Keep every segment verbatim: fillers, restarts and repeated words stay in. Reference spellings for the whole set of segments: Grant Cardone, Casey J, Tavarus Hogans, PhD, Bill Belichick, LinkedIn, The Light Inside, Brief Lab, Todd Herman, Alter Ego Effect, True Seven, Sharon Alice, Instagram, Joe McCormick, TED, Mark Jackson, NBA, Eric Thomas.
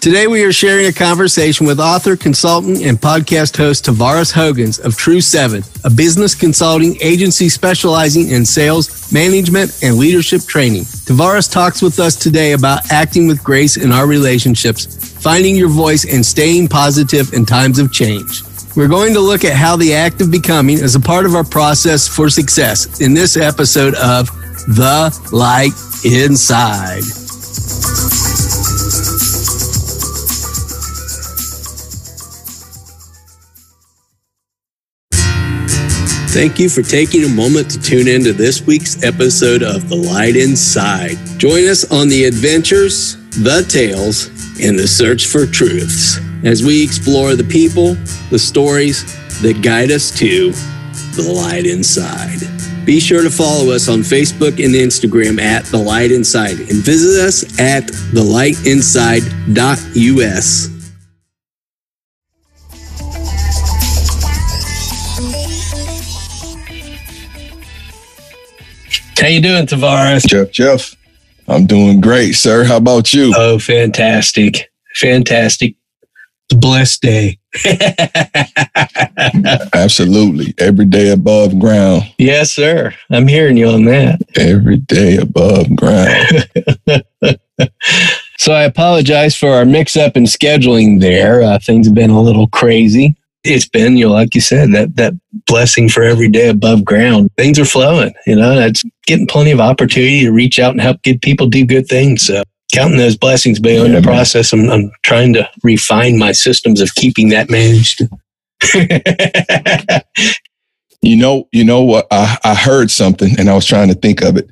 Today we are sharing a conversation with author, consultant, and podcast host Tavarus Hogans of True Seven, a business consulting agency specializing in sales, management, and leadership training. Tavarus talks with us today about acting with grace in our relationships, finding your voice, and staying positive in times of change. We're going to look at how the act of becoming is a part of our process for success in this episode of The Light Inside. Thank you for taking a moment to tune into this week's episode of The Light Inside. Join us on the adventures, the tales, and the search for truths as we explore the people, the stories that guide us to The Light Inside. Be sure to follow us on Facebook and Instagram at The Light Inside and visit us at the light inside dot U S. How you doing, Tavarus? Jeff, Jeff. I'm doing great, sir. How about you? Oh, fantastic. Fantastic. Blessed day. Absolutely. Every day above ground. Yes, sir. I'm hearing you on that. Every day above ground. So I apologize for our mix-up in scheduling there. Uh, things have been a little crazy. It's been, you know, like you said, that that blessing for every day above ground. Things are flowing, you know, it's getting plenty of opportunity to reach out and help good people do good things. So counting those blessings, but yeah, in the man. process, I'm, I'm trying to refine my systems of keeping that managed. you know, you know what? I, I heard something and I was trying to think of it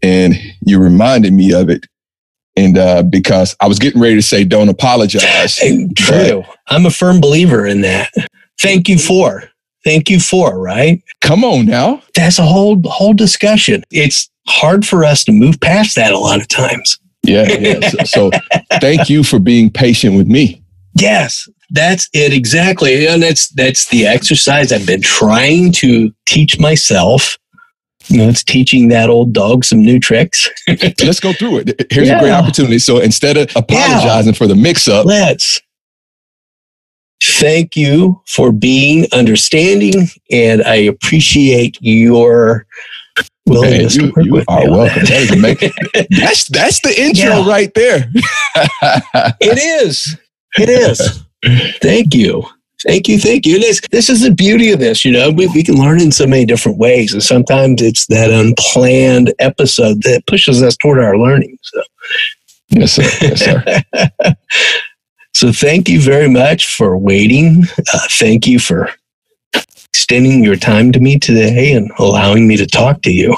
and you reminded me of it. And uh, because I was getting ready to say, don't apologize. True. I'm a firm believer in that. Thank you for. Thank you for, right? Come on now. That's a whole whole discussion. It's hard for us to move past that a lot of times. Yeah. yeah. So, so thank you for being patient with me. Yes, that's it. Exactly. And that's, that's the exercise I've been trying to teach myself. You know, it's teaching that old dog some new tricks. Let's go through it. Here's yeah. a great opportunity. So instead of apologizing yeah. for the mix-up, let's thank you for being understanding, and I appreciate your willingness hey, you, to work you with are me welcome. That. That is amazing. that's that's the intro yeah. right there. It is. It is. Thank you. Thank you. Thank you. And it's, this is the beauty of this. You know, we, we can learn in so many different ways. And sometimes it's that unplanned episode that pushes us toward our learning. So, yes, sir. Yes, sir. So thank you very much for waiting. Uh, thank you for extending your time to me today and allowing me to talk to you.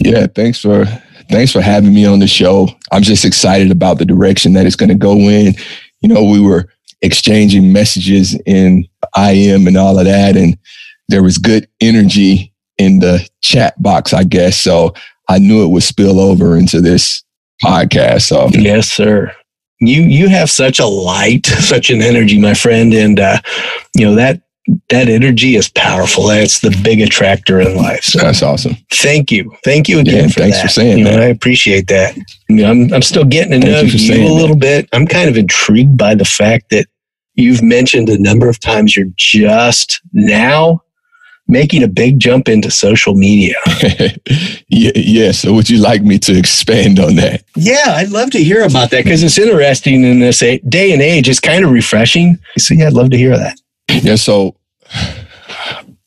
Yeah. Thanks for, thanks for having me on the show. I'm just excited about the direction that it's going to go in. You know, we were exchanging messages in I M and all of that. And there was good energy in the chat box, I guess. So I knew it would spill over into this podcast. So yes, sir. You, you have such a light, such an energy, my friend. And, uh, you know, that, that energy is powerful. That's the big attractor in life. So that's awesome. Thank you. Thank you again yeah, for thanks that. Thanks for saying you that. Know, I appreciate that. You know, I'm, I'm still getting to know you, you a little that. bit. I'm kind of intrigued by the fact that you've mentioned a number of times you're just now making a big jump into social media. yeah, yeah. So would you like me to expand on that? Yeah, I'd love to hear about that because it's interesting in this day and age. It's kind of refreshing. So yeah, I'd love to hear that. Yeah, so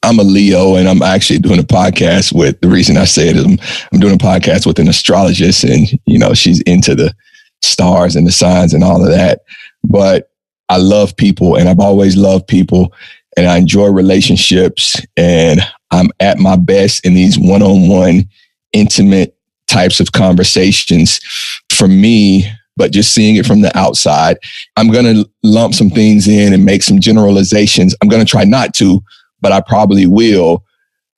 I'm a Leo and I'm actually doing a podcast with, the reason I say it is I'm, I'm doing a podcast with an astrologist and, you know, she's into the stars and the signs and all of that. But I love people and I've always loved people and I enjoy relationships and I'm at my best in these one-on-one intimate types of conversations. For me, but just seeing it from the outside, I'm going to lump some things in and make some generalizations. I'm going to try not to, but I probably will.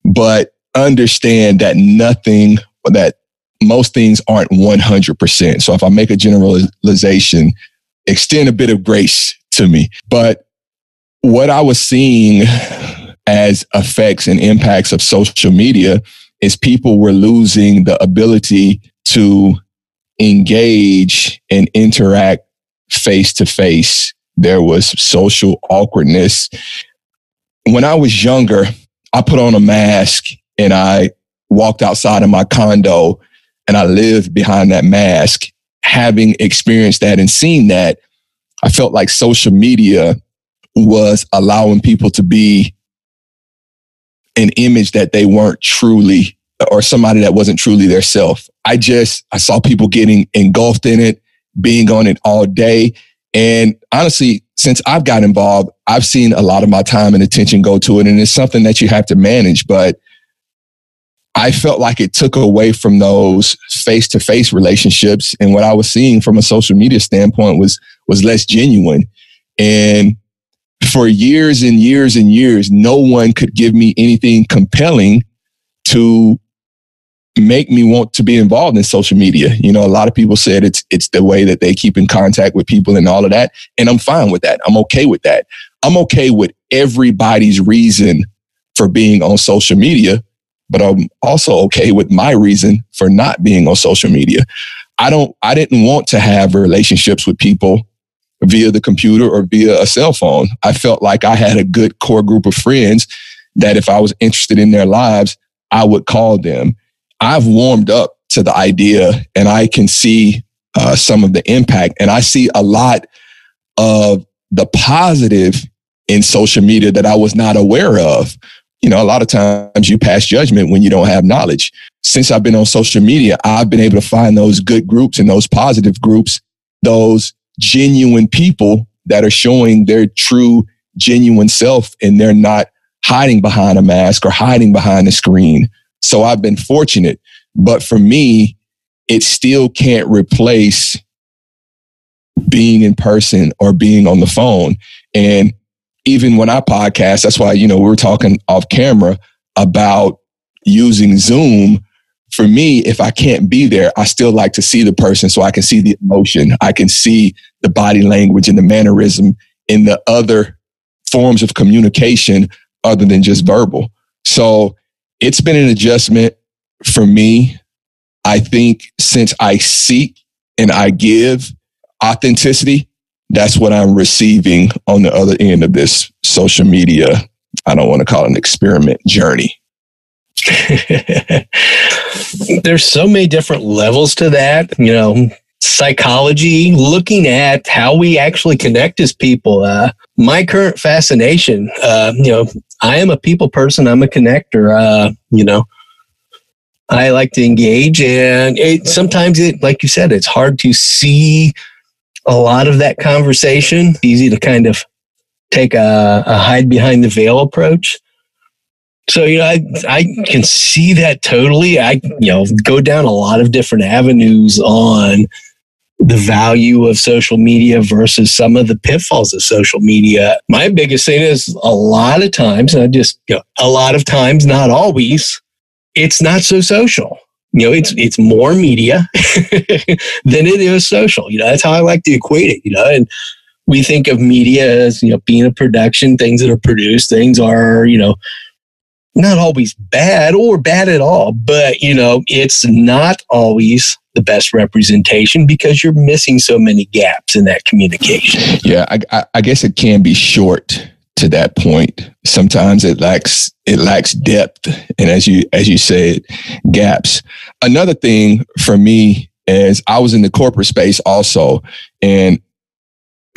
But understand that nothing, that most things aren't one hundred percent. So if I make a generalization, extend a bit of grace to me. But what I was seeing as effects and impacts of social media is people were losing the ability to engage and interact face to face. There was social awkwardness. When I was younger, I put on a mask and I walked outside of my condo and I lived behind that mask. Having experienced that and seen that, I felt like social media was allowing people to be an image that they weren't truly, or somebody that wasn't truly their self. I just, I saw people getting engulfed in it, being on it all day. And honestly, since I've got involved, I've seen a lot of my time and attention go to it. And it's something that you have to manage. But I felt like it took away from those face-to-face relationships. And what I was seeing from a social media standpoint was, was less genuine. And for years and years and years, no one could give me anything compelling to make me want to be involved in social media. You know, a lot of people said it's it's the way that they keep in contact with people and all of that. And I'm fine with that. I'm okay with that. I'm okay with everybody's reason for being on social media, but I'm also okay with my reason for not being on social media. I don't, I didn't want to have relationships with people via the computer or via a cell phone. I felt like I had a good core group of friends that if I was interested in their lives, I would call them. I've warmed up to the idea and I can see uh, some of the impact, and I see a lot of the positive in social media that I was not aware of. You know, a lot of times you pass judgment when you don't have knowledge. Since I've been on social media, I've been able to find those good groups and those positive groups, those genuine people that are showing their true, genuine self, and they're not hiding behind a mask or hiding behind a screen. So I've been fortunate, but for me, it still can't replace being in person or being on the phone. And even when I podcast, that's why, you know, we were talking off camera about using Zoom. For me, if I can't be there, I still like to see the person so I can see the emotion. I can see the body language and the mannerism and the other forms of communication other than just verbal. So it's been an adjustment for me. I think since I seek and I give authenticity, that's what I'm receiving on the other end of this social media, I don't want to call it an experiment, journey. There's so many different levels to that, you know, psychology, looking at how we actually connect as people. Uh, my current fascination, uh, you know, I am a people person. I'm a connector. Uh, you know, I like to engage, and it, sometimes it, like you said, it's hard to see a lot of that conversation. It's easy to kind of take a, a hide behind the veil approach. So, you know, I, I can see that totally. I, you know, go down a lot of different avenues on the value of social media versus some of the pitfalls of social media. My biggest thing is a lot of times, and I just, you know, a lot of times, not always, it's not so social. You know, it's, it's more media than it is social. You know, that's how I like to equate it, you know, and we think of media as, you know, being a production, things that are produced, things are, you know, not always bad or bad at all, but, you know, it's not always the best representation because you're missing so many gaps in that communication. Yeah, I, I, I guess it can be short to that point. Sometimes it lacks it lacks depth, and as you as you said, gaps. Another thing for me is I was in the corporate space also, and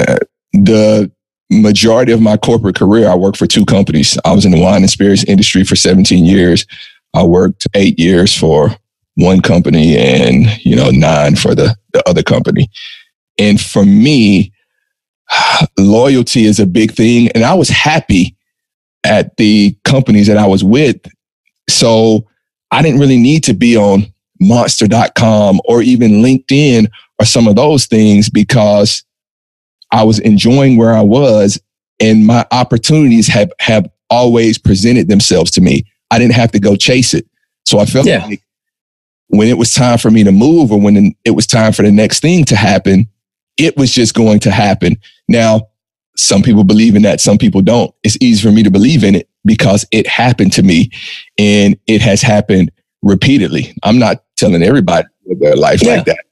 uh, the majority of my corporate career, I worked for two companies. I was in the wine and spirits industry for seventeen years. I worked eight years for one company and, you know, nine for the, the other company. And for me, loyalty is a big thing. And I was happy at the companies that I was with. So I didn't really need to be on monster dot com or even LinkedIn or some of those things because I was enjoying where I was, and my opportunities have, have always presented themselves to me. I didn't have to go chase it. So I felt yeah. like when it was time for me to move or when it was time for the next thing to happen, it was just going to happen. Now, some people believe in that. Some people don't. It's easy for me to believe in it because it happened to me, and it has happened repeatedly. I'm not telling everybody to live their life yeah. like that.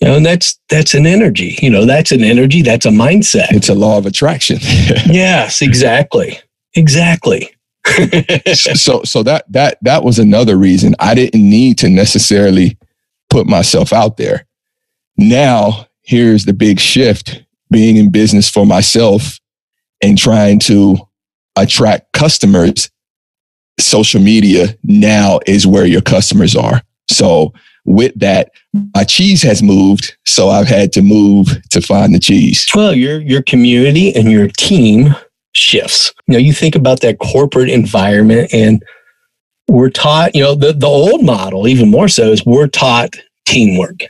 You know, and that's that's an energy. You know, that's an energy. That's a mindset. It's a law of attraction. Yes, exactly, exactly. so, so that that that was another reason I didn't need to necessarily put myself out there. Now, here's the big shift: being in business for myself and trying to attract customers. Social media now is where your customers are. So with that, my cheese has moved. So I've had to move to find the cheese. Well, your, your community and your team shifts. You know, you think about that corporate environment, and we're taught, you know, the, the old model, even more so, is we're taught teamwork.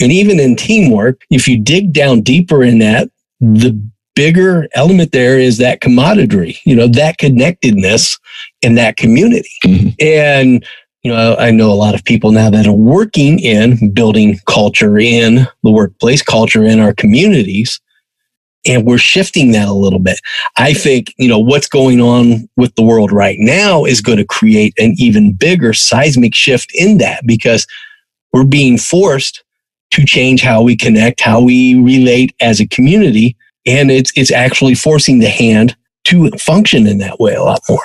And even in teamwork, if you dig down deeper in that, the bigger element there is that camaraderie, you know, that connectedness in that community. Mm-hmm. And, you know, I know a lot of people now that are working in building culture in the workplace, culture in our communities, and we're shifting that a little bit. I think, you know, what's going on with the world right now is going to create an even bigger seismic shift in that, because we're being forced to change how we connect, how we relate as a community, and it's it's actually forcing the hand to function in that way a lot more.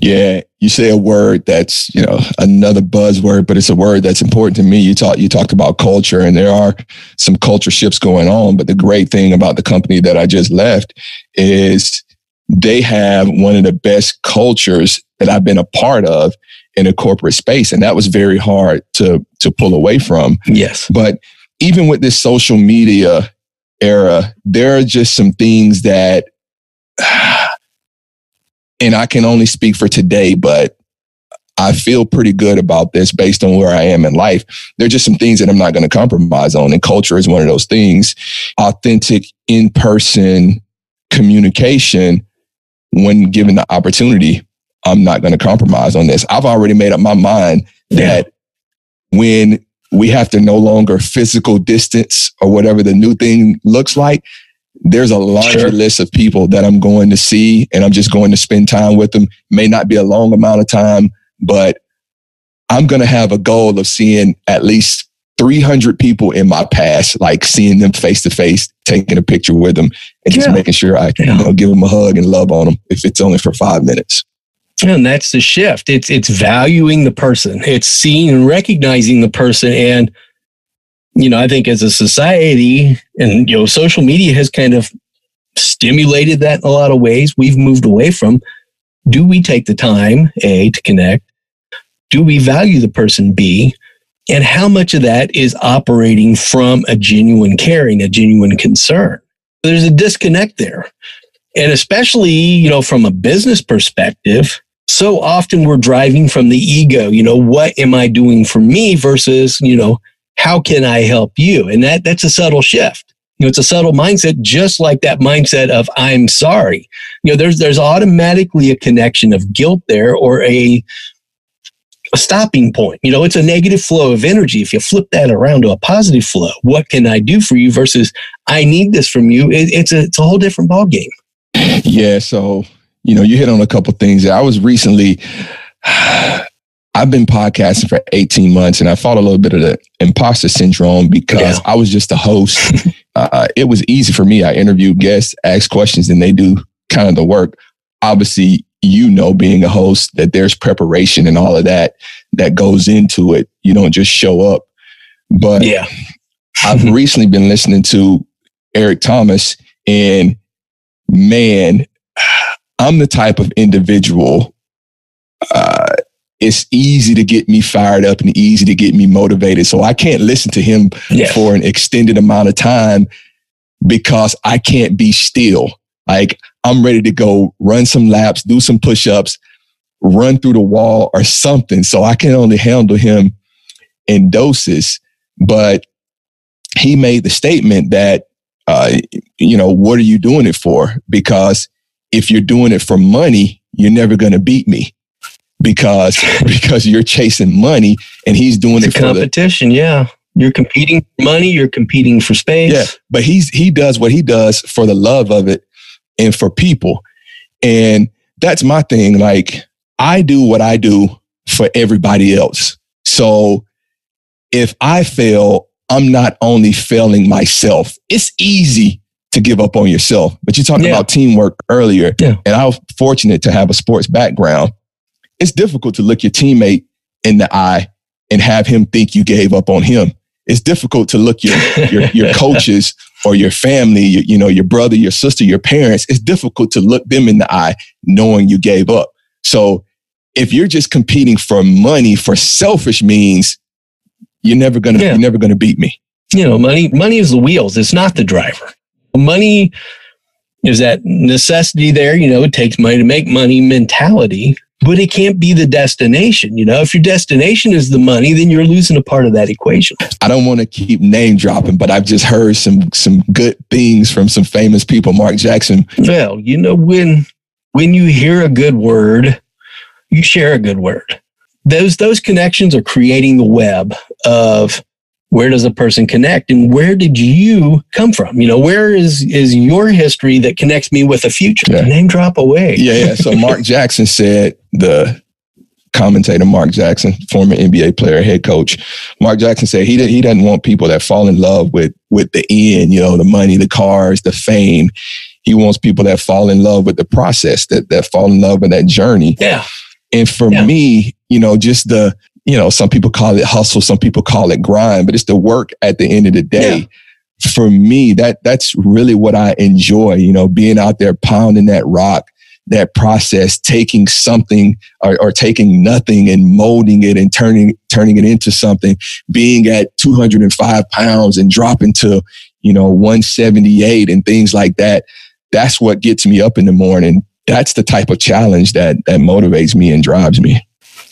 Yeah, you say a word that's, you know, another buzzword, but it's a word that's important to me. You talk, you talked about culture, and there are some culture shifts going on. But the great thing about the company that I just left is they have one of the best cultures that I've been a part of in a corporate space. And that was very hard to, to pull away from. Yes. But even with this social media era, there are just some things that, and I can only speak for today, but I feel pretty good about this based on where I am in life. There are just some things that I'm not going to compromise on. And culture is one of those things. Authentic in-person communication, when given the opportunity, I'm not going to compromise on this. I've already made up my mind that when we have to no longer physical distance or whatever the new thing looks like, there's a larger sure. list of people that I'm going to see, and I'm just going to spend time with them. May not be a long amount of time, but I'm going to have a goal of seeing at least three hundred people in my past, like seeing them face to face, taking a picture with them, and yeah. just making sure I can yeah. you know, give them a hug and love on them if it's only for five minutes. And that's the shift. It's, it's valuing the person. It's seeing and recognizing the person. And you know, I think as a society, and you know, social media has kind of stimulated that in a lot of ways. We've moved away from, do we take the time, A, to connect? Do we value the person, B? And how much of that is operating from a genuine caring, a genuine concern? There's a disconnect there. And especially, you know, from a business perspective, so often we're driving from the ego, you know, what am I doing for me versus, you know, how can I help you? And that that's a subtle shift. You know, it's a subtle mindset, just like that mindset of I'm sorry. You know, there's there's automatically a connection of guilt there, or a, a stopping point. You know, it's a negative flow of energy. If you flip that around to a positive flow, what can I do for you versus I need this from you? It, it's a it's a whole different ballgame. Yeah. So, you know, you hit on a couple things. I was recently. I've been podcasting for eighteen months, and I fought a little bit of the imposter syndrome because yeah. I was just a host. uh, it was easy for me. I interviewed guests, asked questions, and they do kind of the work. Obviously, you know, being a host, that there's preparation and all of that that goes into it. You don't just show up. But yeah. I've recently been listening to Eric Thomas, and man, I'm the type of individual. Uh, It's easy to get me fired up and easy to get me motivated. So I can't listen to him yes. for an extended amount of time because I can't be still. Like, I'm ready to go run some laps, do some push-ups, run through the wall or something. So I can only handle him in doses. But he made the statement that, uh, you know, what are you doing it for? Because if you're doing it for money, you're never going to beat me. Because because you're chasing money, and he's doing it's it for competition. The, yeah, you're competing for money. You're competing for space. Yeah, but he's he does what he does for the love of it and for people, and that's my thing. Like, I do what I do for everybody else. So if I fail, I'm not only failing myself. It's easy to give up on yourself, but you talked yeah. about teamwork earlier. Yeah. And I was fortunate to have a sports background. It's difficult to look your teammate in the eye and have him think you gave up on him. It's difficult to look your, your, your coaches or your family, your, you know, your brother, your sister, your parents. It's difficult to look them in the eye knowing you gave up. So if you're just competing for money, for selfish means, you're never going to, yeah. you're never going to beat me. You know, money, money is the wheels. It's not the driver. Money is that necessity there. You know, it takes money to make money mentality, but it can't be the destination. You know, if your destination is the money, then you're losing a part of that equation. I don't want to keep name dropping, but I've just heard some, some good things from some famous people, Mark Jackson. Well, you know, when, when you hear a good word, you share a good word. Those, those connections are creating the web of where does a person connect and where did you come from? You know, where is, is your history that connects me with a future? Yeah. Name drop away. Yeah, yeah. So Mark Jackson said, the commentator Mark Jackson, former N B A player, head coach, Mark Jackson said he, he doesn't want people that fall in love with, with the end, you know, the money, the cars, the fame. He wants people that fall in love with the process, that, that fall in love with that journey. Yeah. And for yeah. me, you know, just the, you know, some people call it hustle, some people call it grind, but it's the work at the end of the day. Yeah. For me, that that's really what I enjoy, you know, being out there pounding that rock, that process, taking something or, or taking nothing and molding it and turning, turning it into something, being at two hundred five pounds and dropping to, you know, one seventy-eight and things like that. That's what gets me up in the morning. That's the type of challenge that that motivates me and drives me.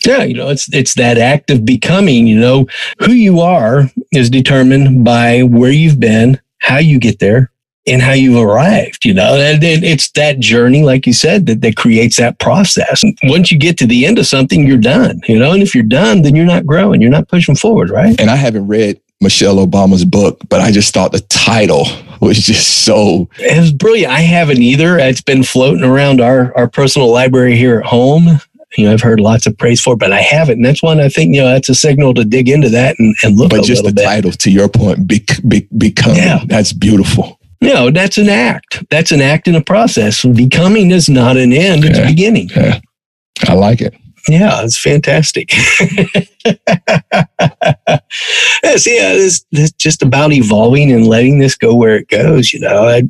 Yeah, you know, it's it's that act of becoming. You know, who you are is determined by where you've been, how you get there, and how you've arrived. You know, and it's that journey, like you said, that, that creates that process. Once you get to the end of something, you're done. You know, and if you're done, then you're not growing, you're not pushing forward, right? And I haven't read Michelle Obama's book, but I just thought the title was just so... It was brilliant. I haven't either. It's been floating around our, our personal library here at home. You know, I've heard lots of praise for it, but I haven't. And that's one I think, you know, that's a signal to dig into that and, and look but a little bit. But just the title, to your point, be, be, becoming, yeah. that's beautiful. No, that's an act. That's an act in a process. Becoming is not an end, yeah. it's a beginning. Yeah. I like it. Yeah, it's fantastic. Yes, yeah, it's, it's just about evolving and letting this go where it goes. You know, I,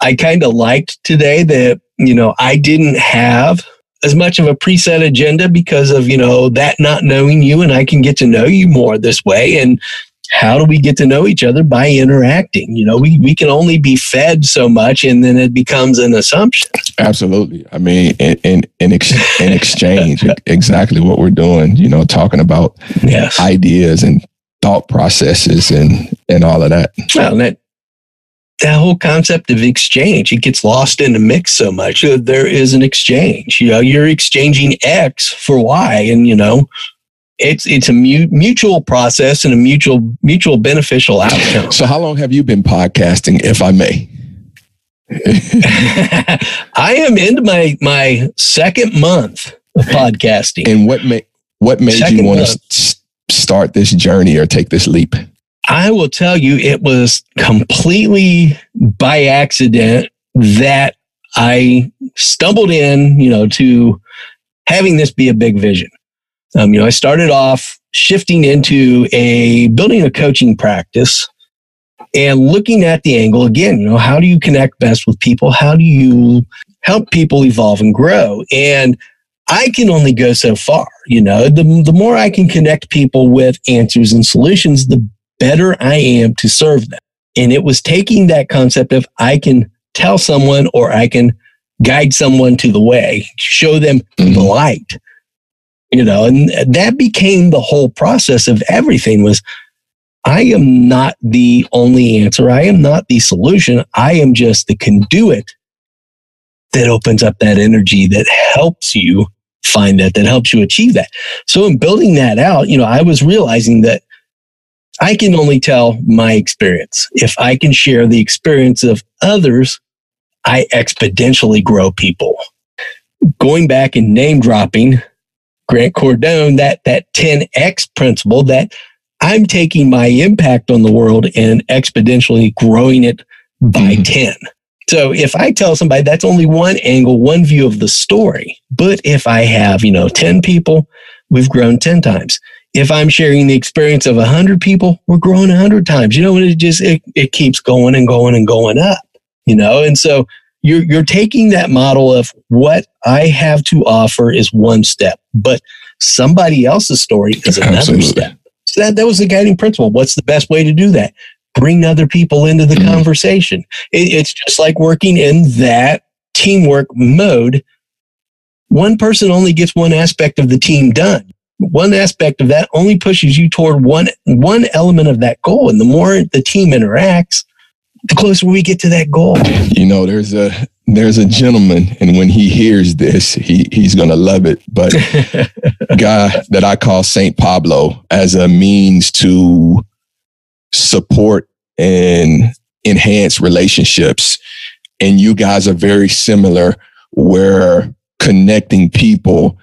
I kind of liked today that, you know, I didn't have as much of a preset agenda because of, you know, that not knowing you, and I can get to know you more this way. And how do we get to know each other? By interacting. You know, we, we can only be fed so much, and then it becomes an assumption. Absolutely. I mean, in in, in, ex- in exchange, exactly what we're doing, you know, talking about yes. ideas and thought processes and, and all of that. Well, that, that whole concept of exchange, it gets lost in the mix so much. There is an exchange. You know, you're exchanging X for Y, and, you know, It's it's a mu- mutual process and a mutual mutual beneficial outcome. So how long have you been podcasting, if I may? I am into my my second month of podcasting. And what made what made second you want to s- start this journey or take this leap? I will tell you, it was completely by accident that I stumbled in, you know, to having this be a big vision. Um, you know, I started off shifting into a building a coaching practice and looking at the angle again, you know, how do you connect best with people? How do you help people evolve and grow? And I can only go so far, you know, the, the more I can connect people with answers and solutions, the better I am to serve them. And it was taking that concept of I can tell someone or I can guide someone to the way, show them mm-hmm. the light. You know, and that became the whole process of everything was, I am not the only answer. I am not the solution. I am just the conduit that opens up that energy that helps you find that, that helps you achieve that. So in building that out, you know, I was realizing that I can only tell my experience. If I can share the experience of others, I exponentially grow people. Going back and name dropping Grant Cardone, that that ten X principle, that I'm taking my impact on the world and exponentially growing it by mm-hmm. ten. So if I tell somebody, that's only one angle, one view of the story. But if I have, you know, ten people, we've grown ten times. If I'm sharing the experience of one hundred people, we're growing one hundred times. You know, and it just, it, it keeps going and going and going up, you know. And so you're, you're taking that model of what I have to offer is one step, but somebody else's story is another Absolutely. Step. So that, that was the guiding principle. What's the best way to do that? Bring other people into the mm-hmm. conversation. It, it's just like working in that teamwork mode. One person only gets one aspect of the team done. One aspect of that only pushes you toward one, one element of that goal. And the more the team interacts, the closer we get to that goal. You know, there's a, there's a gentleman, and when he hears this, he, he's going to love it. But guy that I call Saint Pablo, as a means to support and enhance relationships. And you guys are very similar, where connecting people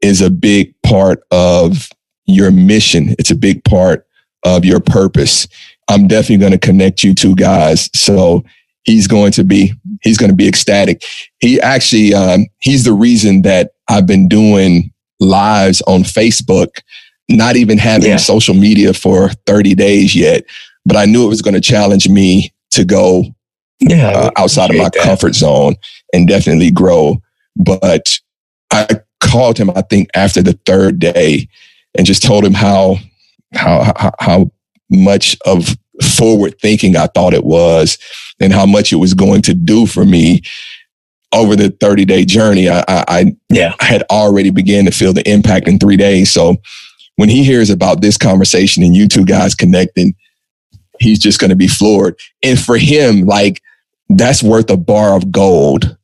is a big part of your mission. It's a big part of your purpose. I'm definitely going to connect you two guys. So he's going to be, he's going to be ecstatic. He actually, um, he's the reason that I've been doing lives on Facebook, not even having yeah. social media for thirty days yet, but I knew it was going to challenge me to go yeah, uh, outside of my that. comfort zone and definitely grow. But I called him, I think, after the third day, and just told him how how how, how much of forward thinking I thought it was, and how much it was going to do for me over the thirty day journey. I I, yeah. I had already began to feel the impact in three days. So when he hears about this conversation and you two guys connecting, he's just going to be floored. And for him, like, that's worth a bar of gold.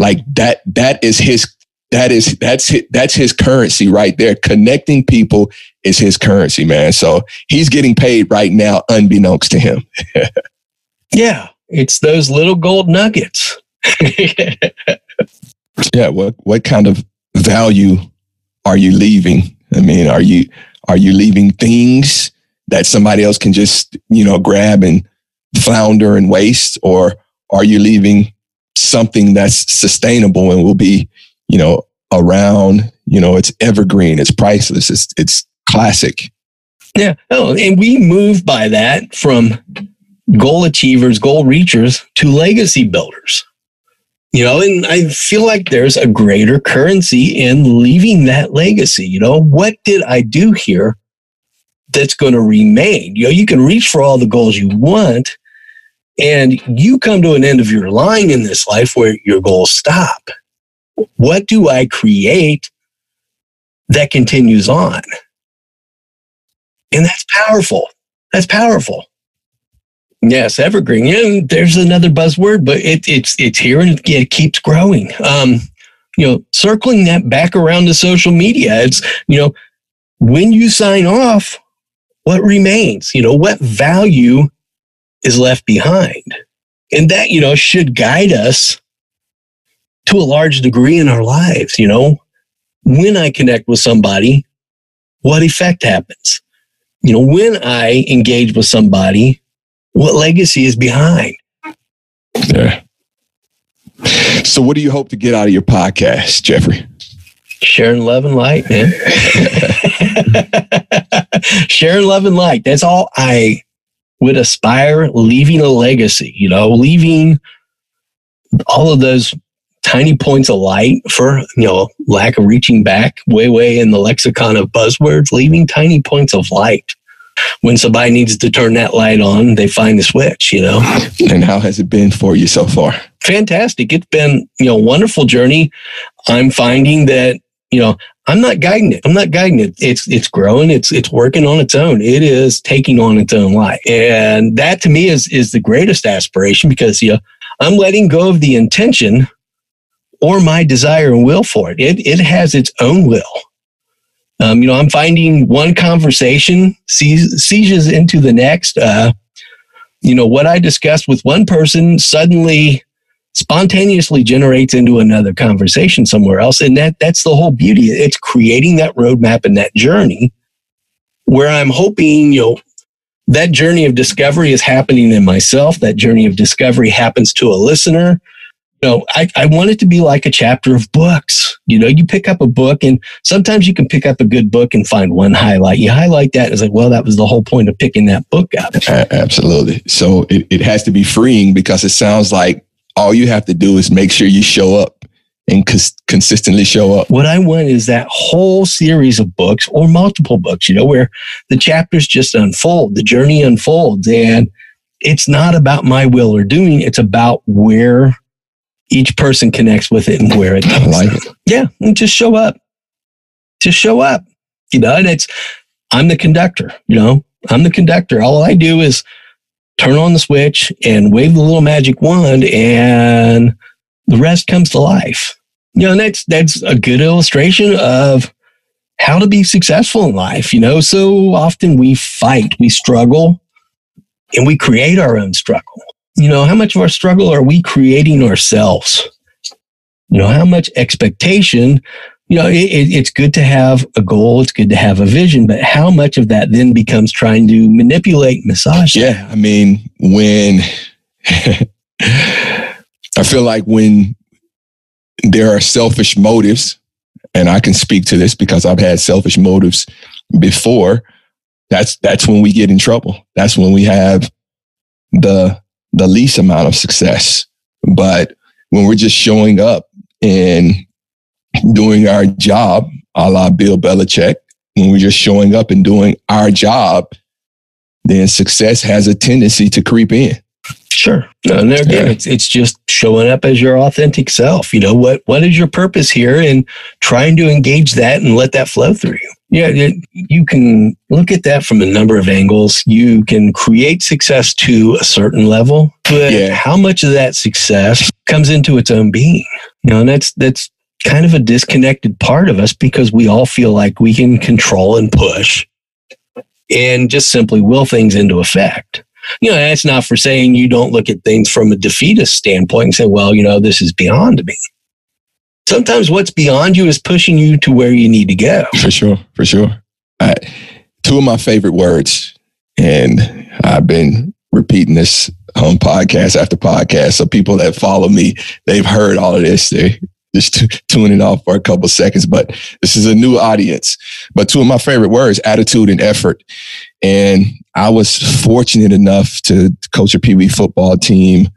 Like that, that is his, that is, that's his, that's his currency right there. Connecting people is his currency, man. So he's getting paid right now, unbeknownst to him. Yeah. It's those little gold nuggets. Yeah. What, what kind of value are you leaving? I mean, are you, are you leaving things that somebody else can just, you know, grab and flounder and waste? Or are you leaving something that's sustainable and will be, you know, around, you know, it's evergreen, it's priceless, it's, it's classic. Yeah. Oh, and we move by that from goal achievers, goal reachers to legacy builders. You know, and I feel like there's a greater currency in leaving that legacy. You know, what did I do here that's going to remain? You know, you can reach for all the goals you want, and you come to an end of your line in this life where your goals stop. What do I create that continues on? And that's powerful. That's powerful. Yes, evergreen. Yeah, there's another buzzword, but it, it's it's here and it keeps growing. Um, you know, circling that back around to social media, it's, you know, when you sign off, what remains? You know, what value is left behind? And that, you know, should guide us to a large degree in our lives. You know, when I connect with somebody, what effect happens? You know, when I engage with somebody, what legacy is behind? Yeah. So what do you hope to get out of your podcast, Jeffrey? Sharing love and light, man. Sharing love and light. That's all I would aspire, leaving a legacy, you know, leaving all of those tiny points of light for, you know, lack of reaching back way, way in the lexicon of buzzwords, leaving tiny points of light. When somebody needs to turn that light on, they find the switch, you know. And how has it been for you so far? Fantastic. It's been, you know, a wonderful journey. I'm finding that, you know, I'm not guiding it. I'm not guiding it. It's, it's growing. It's, it's working on its own. It is taking on its own light. And that to me is, is the greatest aspiration, because, you know, I'm letting go of the intention or my desire and will for it. It, it has its own will. Um, you know, I'm finding one conversation sieges into the next. Uh, you know, what I discussed with one person suddenly spontaneously generates into another conversation somewhere else. And that that's the whole beauty. It's creating that roadmap and that journey where I'm hoping, you know, that journey of discovery is happening in myself. That journey of discovery happens to a listener. You know, I, I want it to be like a chapter of books. You know, you pick up a book, and sometimes you can pick up a good book and find one highlight. You highlight that, and it's like, well, that was the whole point of picking that book up. Absolutely. So it, it has to be freeing, because it sounds like all you have to do is make sure you show up and cons- consistently show up. What I want is that whole series of books, or multiple books, you know, where the chapters just unfold, the journey unfolds. And it's not about my will or doing, it's about where each person connects with it and where it goes. I like it. Yeah, and just show up. Just show up. You know, and it's, I'm the conductor, you know, I'm the conductor. All I do is turn on the switch and wave the little magic wand, and the rest comes to life. You know, and that's, that's a good illustration of how to be successful in life. You know, so often we fight, we struggle, and we create our own struggle. You know, how much of our struggle are we creating ourselves? You know, how much expectation, you know, it, it, it's good to have a goal. It's good to have a vision, but how much of that then becomes trying to manipulate, massage? Yeah. I mean, when I feel like when there are selfish motives, and I can speak to this because I've had selfish motives before, that's, that's when we get in trouble. That's when we have the, the least amount of success. But when we're just showing up and doing our job, a la Bill Belichick, when we're just showing up and doing our job, then success has a tendency to creep in. Sure. No, and there again, yeah. it's, it's just showing up as your authentic self. You know, what, what is your purpose here, and trying to engage that and let that flow through you. Yeah. It, you can look at that from a number of angles. You can create success to a certain level, but yeah. how much of that success comes into its own being? You know, and that's, that's kind of a disconnected part of us, because we all feel like we can control and push and just simply will things into effect. You know, that's not for saying you don't look at things from a defeatist standpoint and say, well, you know, this is beyond me. Sometimes what's beyond you is pushing you to where you need to go. For sure. For sure. I, two of my favorite words, and I've been repeating this on podcast after podcast. So people that follow me, they've heard all of this. They just t- tune it off for a couple of seconds, but this is a new audience. But two of my favorite words, attitude and effort. And I was fortunate enough to coach a Pee Wee football team. I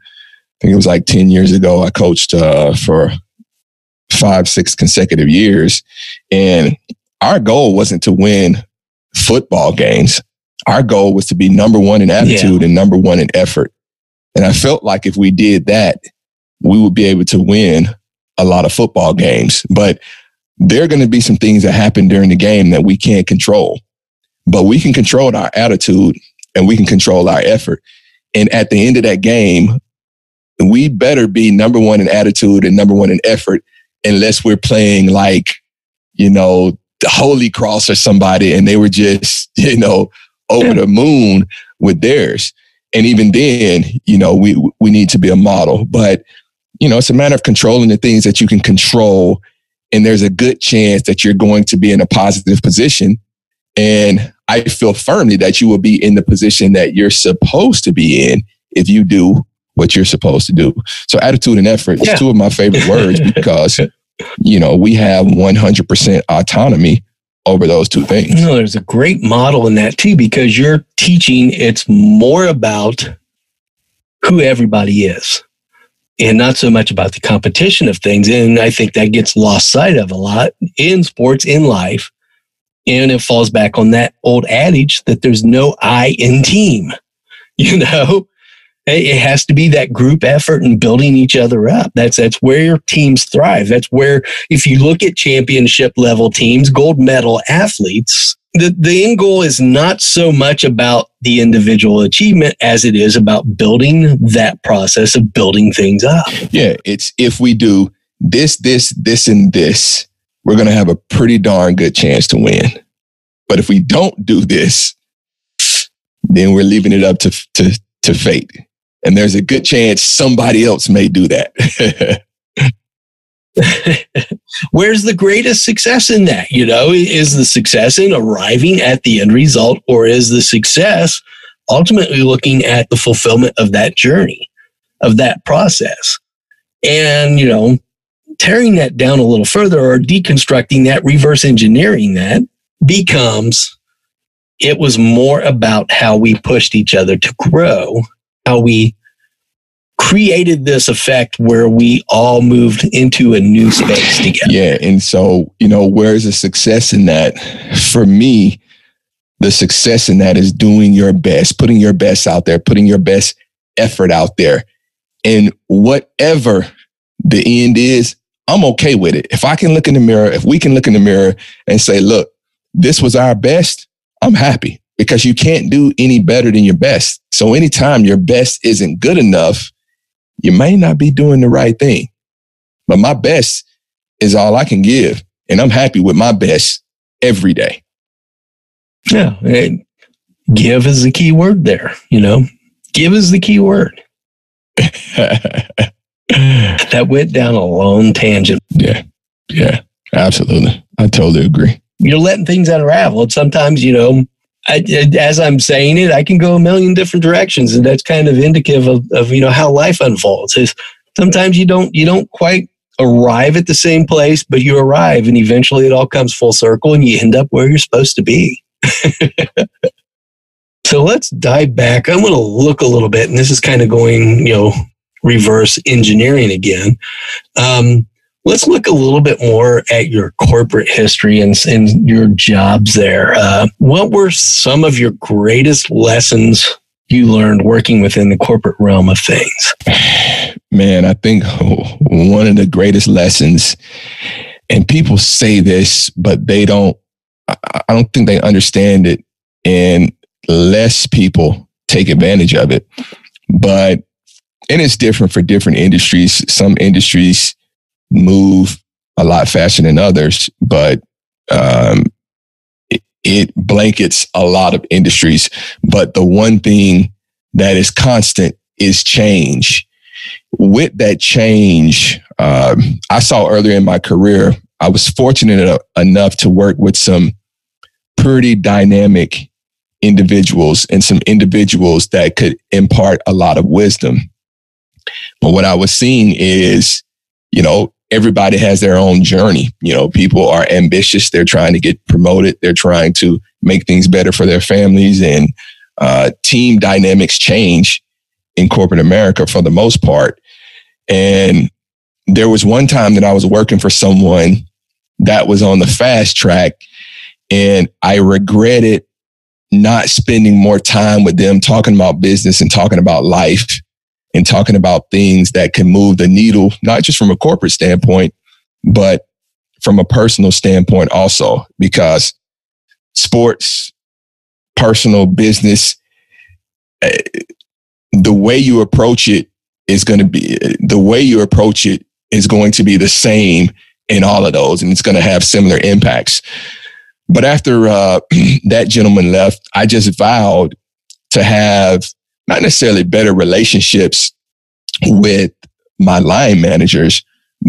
think it was like ten years ago. I coached uh, for five, six consecutive years. And our goal wasn't to win football games. Our goal was to be number one in attitude yeah. and number one in effort. And I felt like if we did that, we would be able to win a lot of football games. But there are going to be some things that happen during the game that we can't control. But we can control our attitude, and we can control our effort. And at the end of that game, we better be number one in attitude and number one in effort, unless we're playing like, you know, the Holy Cross or somebody, and they were just, you know, over yeah. the moon with theirs. And even then, you know, we we need to be a model. But, you know, it's a matter of controlling the things that you can control. And there's a good chance that you're going to be in a positive position. And I feel firmly that you will be in the position that you're supposed to be in if you do what you're supposed to do. So attitude and effort yeah. is two of my favorite words, because, you know, we have one hundred percent autonomy over those two things. No, there's a great model in that too, because you're teaching it's more about who everybody is and not so much about the competition of things. And I think that gets lost sight of a lot in sports, in life. And it falls back on that old adage that there's no I in team. You know, it has to be that group effort and building each other up. That's that's where your teams thrive. That's where, if you look at championship level teams, gold medal athletes, the, the end goal is not so much about the individual achievement as it is about building that process of building things up. Yeah, it's if we do this, this, this, and this, we're going to have a pretty darn good chance to win. But if we don't do this, then we're leaving it up to to, to fate. And there's a good chance somebody else may do that. where's the greatest success in that? You know, is the success in arriving at the end result, or is the success ultimately looking at the fulfillment of that journey, of that process? And, you know, tearing that down a little further, or deconstructing that, reverse engineering that, becomes it was more about how we pushed each other to grow, how we created this effect where we all moved into a new space together. Yeah. And so, you know, where's the success in that? For me, the success in that is doing your best, putting your best out there, putting your best effort out there. And whatever the end is, I'm okay with it. If I can look in the mirror, if we can look in the mirror and say, look, this was our best, I'm happy, because you can't do any better than your best. So anytime your best isn't good enough, you may not be doing the right thing. But my best is all I can give, and I'm happy with my best every day. Yeah. And give is the key word there. You know, give is the key word. That went down a long tangent. Yeah. Yeah, absolutely. I totally agree. You're letting things unravel. And sometimes, you know, I, as I'm saying it, I can go a million different directions. And that's kind of indicative of, of, you know, how life unfolds. Is sometimes you don't, you don't quite arrive at the same place, but you arrive, and eventually it all comes full circle and you end up where you're supposed to be. So let's dive back. I'm going to look a little bit, and this is kind of going, you know, reverse engineering again. Um, Let's look a little bit more at your corporate history and, and your jobs there. Uh, what were some of your greatest lessons you learned working within the corporate realm of things? Man, I think one of the greatest lessons, and people say this, but they don't, I don't think they understand it, and less people take advantage of it. But, and it's different for different industries. Some industries move a lot faster than others, but um, it, it blankets a lot of industries. But the one thing that is constant is change. With that change, um, I saw earlier in my career, I was fortunate enough to work with some pretty dynamic individuals and some individuals that could impart a lot of wisdom. But what I was seeing is, you know, everybody has their own journey. You know, people are ambitious. They're trying to get promoted. They're trying to make things better for their families, and uh, team dynamics change in corporate America for the most part. And there was one time that I was working for someone that was on the fast track, and I regretted not spending more time with them talking about business and talking about life and talking about things that can move the needle, not just from a corporate standpoint, but from a personal standpoint also, because sports, personal, business, the way you approach it is going to be, the way you approach it is going to be the same in all of those, and it's going to have similar impacts. But after uh, that gentleman left, I just vowed to have not necessarily better relationships with my line managers,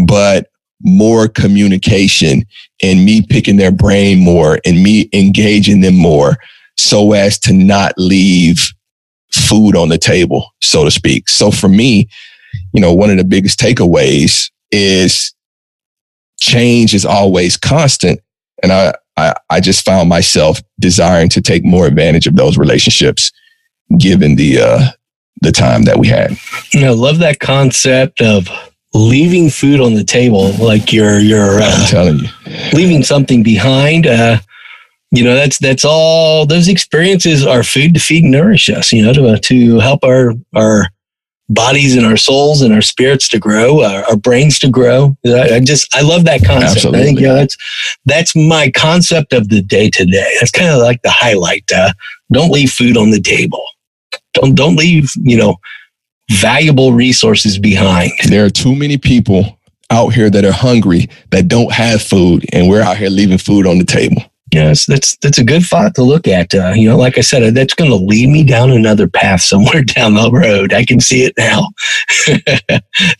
but more communication and me picking their brain more and me engaging them more, so as to not leave food on the table, so to speak. So for me, you know, one of the biggest takeaways is change is always constant. And I, I, I just found myself desiring to take more advantage of those relationships, given the uh, the time that we had. You know, love that concept of leaving food on the table, like you're you're uh, I'm telling you, leaving something behind. Uh, you know, that's that's all. Those experiences are food to feed and nourish us. You know, to uh, to help our our bodies and our souls and our spirits to grow, our, our brains to grow. I, I just I love that concept. Absolutely. I think, you know, that's that's my concept of the day today. That's kind of like the highlight. Uh, don't leave food on the table. Don't don't leave, you know, valuable resources behind. There are too many people out here that are hungry that don't have food, and we're out here leaving food on the table. Yeah, that's, that's that's a good thought to look at. Uh, you know, like I said, that's going to lead me down another path somewhere down the road. I can see it now.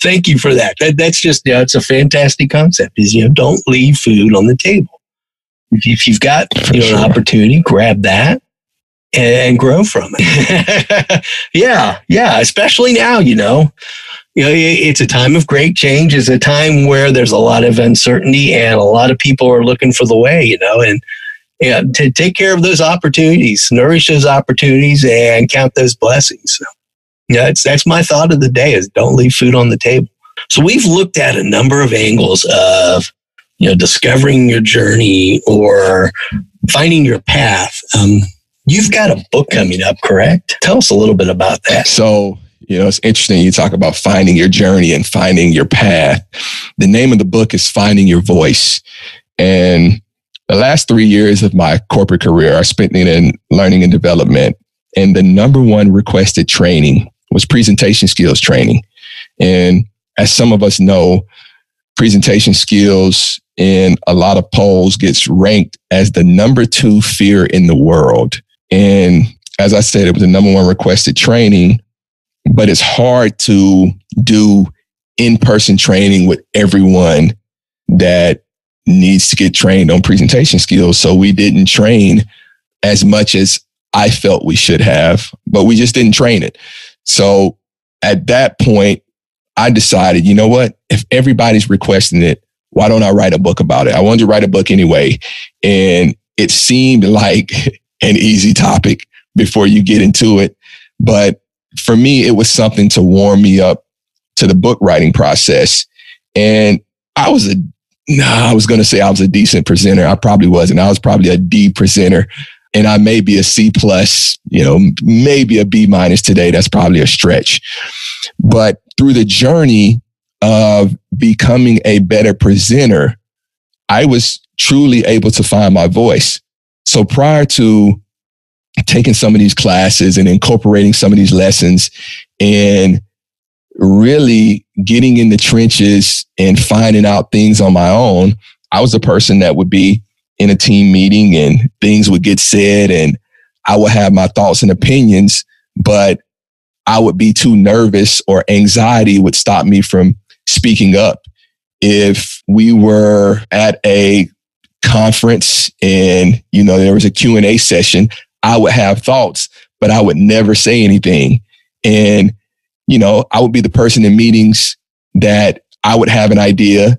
Thank you for that. that. That's just, you know, it's a fantastic concept. Is you know, don't leave food on the table. If you've got you know, sure. an opportunity, grab that and grow from it. yeah, yeah. Especially now, you know. You know, it's a time of great change. It's a time where there's a lot of uncertainty and a lot of people are looking for the way, you know, and yeah, you know, to take care of those opportunities, nourish those opportunities and count those blessings. So, yeah, it's, that's my thought of the day is don't leave food on the table. So we've looked at a number of angles of, you know, discovering your journey or finding your path. Um, you've got a book coming up, correct? Tell us a little bit about that. So, you know, it's interesting. You talk about finding your journey and finding your path. The name of the book is Finding Your Voice. And the last three years of my corporate career, I spent it in learning and development. And the number one requested training was presentation skills training. And as some of us know, presentation skills in a lot of polls gets ranked as the number two fear in the world. And as I said, it was the number one requested training. But it's hard to do in-person training with everyone that needs to get trained on presentation skills. So we didn't train as much as I felt we should have, but we just didn't train it. So at that point, I decided, you know what? If everybody's requesting it, why don't I write a book about it? I wanted to write a book anyway. And it seemed like an easy topic before you get into it. But for me, it was something to warm me up to the book writing process. And I was a, no, nah, I was going to say I was a decent presenter. I probably wasn't. I was probably a D presenter and I may be a C plus, you know, maybe a B minus today. That's probably a stretch. But through the journey of becoming a better presenter, I was truly able to find my voice. So prior to taking some of these classes and incorporating some of these lessons and really getting in the trenches and finding out things on my own, I was a person that would be in a team meeting and things would get said and I would have my thoughts and opinions, but I would be too nervous or anxiety would stop me from speaking up. If we were at a conference and, you know, there was a Q and A session, I would have thoughts, but I would never say anything. And, you know, I would be the person in meetings that I would have an idea.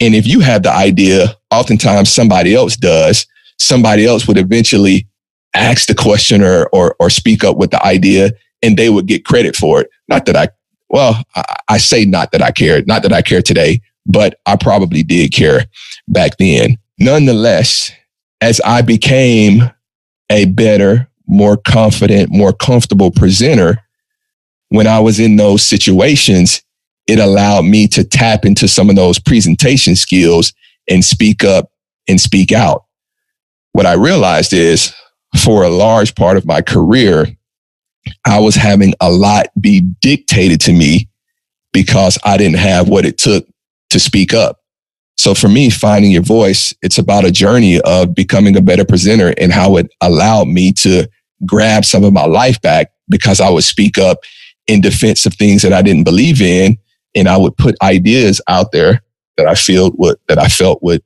And if you have the idea, oftentimes somebody else does. Somebody else would eventually ask the question or, or, or speak up with the idea and they would get credit for it. Not that I, well, I, I say not that I cared, not that I care today, but I probably did care back then. Nonetheless, as I became a better, more confident, more comfortable presenter, when I was in those situations, it allowed me to tap into some of those presentation skills and speak up and speak out. What I realized is for a large part of my career, I was having a lot be dictated to me because I didn't have what it took to speak up. So for me, finding your voice, it's about a journey of becoming a better presenter and how it allowed me to grab some of my life back because I would speak up in defense of things that I didn't believe in. And I would put ideas out there that I feel would, that I felt would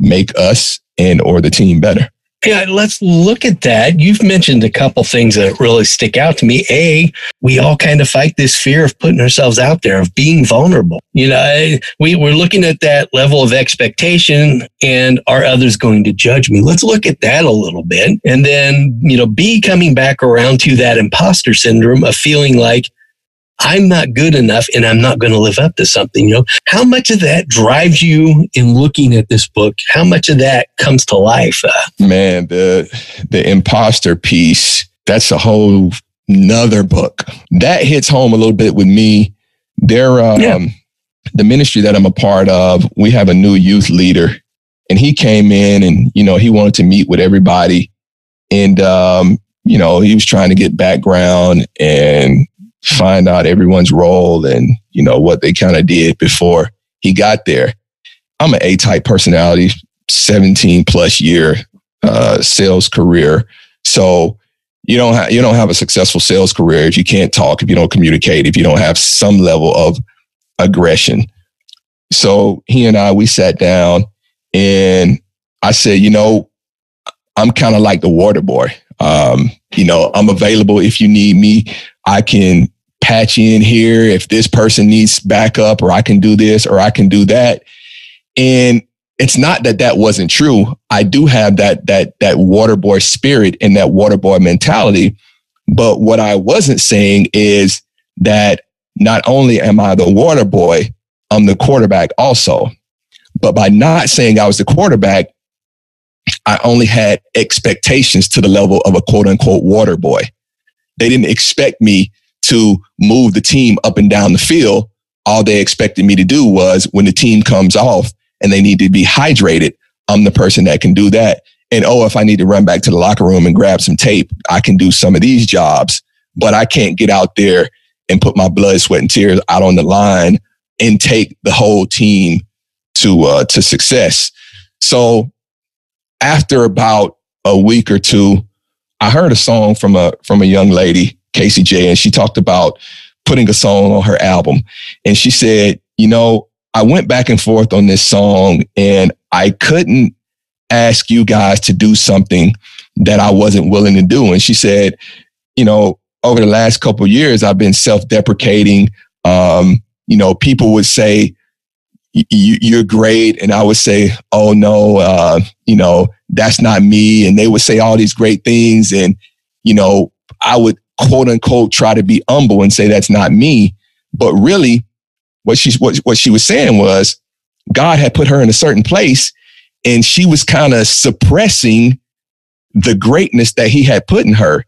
make us and or the team better. Yeah, let's look at that. You've mentioned a couple things that really stick out to me. A, we all kind of fight this fear of putting ourselves out there, of being vulnerable. You know, we, we're looking at that level of expectation and are others going to judge me? Let's look at that a little bit. And then, you know, B, coming back around to that imposter syndrome of feeling like I'm not good enough and I'm not going to live up to something. You know, how much of that drives you in looking at this book? How much of that comes to life? Uh, Man, the the imposter piece, that's a whole nother book. That hits home a little bit with me. There, um, yeah. The ministry that I'm a part of, we have a new youth leader and he came in and, you know, he wanted to meet with everybody and, um, you know, he was trying to get background and find out everyone's role and, you know, what they kind of did before he got there. I'm an A-type personality, seventeen plus year uh, sales career. So you don't ha- you don't have a successful sales career if you can't talk, if you don't communicate, if you don't have some level of aggression. So he and I, we sat down and I said, you know, I'm kind of like the water boy. Um, you know, I'm available if you need me. I can patch in here if this person needs backup, or I can do this or I can do that. And it's not that that wasn't true. I do have that that that water boy spirit and that water boy mentality. But what I wasn't saying is that not only am I the water boy, I'm the quarterback also. But by not saying I was the quarterback, I only had expectations to the level of a quote unquote water boy. They didn't expect me to move the team up and down the field. All they expected me to do was, when the team comes off and they need to be hydrated, I'm the person that can do that. And, oh, if I need to run back to the locker room and grab some tape, I can do some of these jobs, but I can't get out there and put my blood, sweat, and tears out on the line and take the whole team to, uh, to success. So after about a week or two, I heard a song from a, from a young lady, Casey J, and she talked about putting a song on her album. And she said, you know, I went back and forth on this song and I couldn't ask you guys to do something that I wasn't willing to do. And she said, you know, over the last couple of years, I've been self-deprecating. Um, you know, people would say, you're great. And I would say, oh no, uh, you know, that's not me. And they would say all these great things. And, you know, I would, quote unquote, try to be humble and say, that's not me. But really what she, what, what she was saying was God had put her in a certain place and she was kind of suppressing the greatness that he had put in her.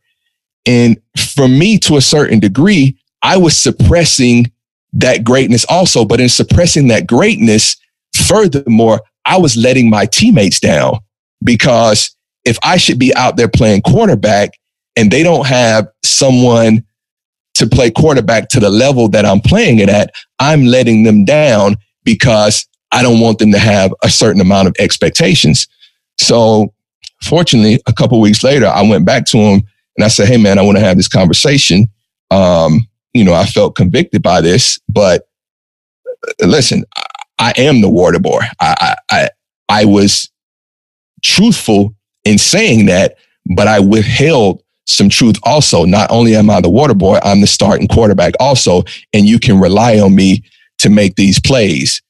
And for me, to a certain degree, I was suppressing that greatness also, but in suppressing that greatness, furthermore, I was letting my teammates down, because if I should be out there playing quarterback and they don't have someone to play quarterback to the level that I'm playing it at, I'm letting them down because I don't want them to have a certain amount of expectations. So fortunately, a couple of weeks later, I went back to him and I said, hey man, I want to have this conversation. Um, you know, I felt convicted by this, but listen, I, I am the water boy. I, I, I was truthful in saying that, but I withheld some truth also. Not only am I the water boy, I'm the starting quarterback also, and you can rely on me to make these plays.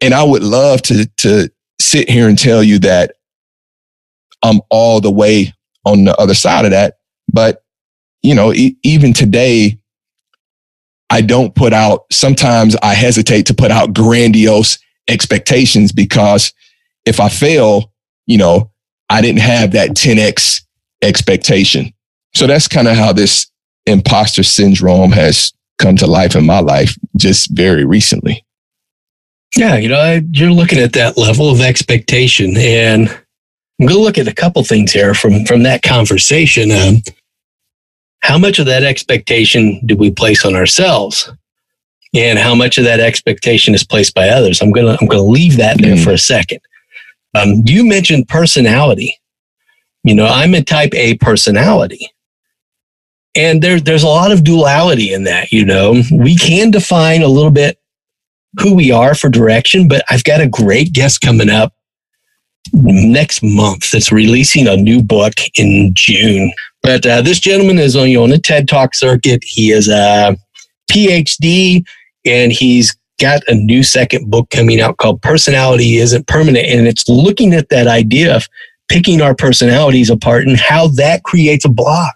And I would love to, to sit here and tell you that I'm all the way on the other side of that. But, you know, e- even today, I don't put out, sometimes I hesitate to put out grandiose expectations, because if I fail, you know, I didn't have that ten X expectation. So that's kind of how this imposter syndrome has come to life in my life just very recently. Yeah, you know, I, you're looking at that level of expectation, and I'm going to look at a couple things here from from that conversation. Um, how much of that expectation do we place on ourselves, and how much of that expectation is placed by others? I'm gonna I'm gonna leave that there mm. for a second. Um, you mentioned personality. You know, I'm a type A personality. And there, there's a lot of duality in that, you know. We can define a little bit who we are for direction, but I've got a great guest coming up next month that's releasing a new book in June. But uh, this gentleman is on, you know, on a TED Talk circuit. He is a P H D, and he's got a new second book coming out called Personality Isn't Permanent. And it's looking at that idea of picking our personalities apart and how that creates a block.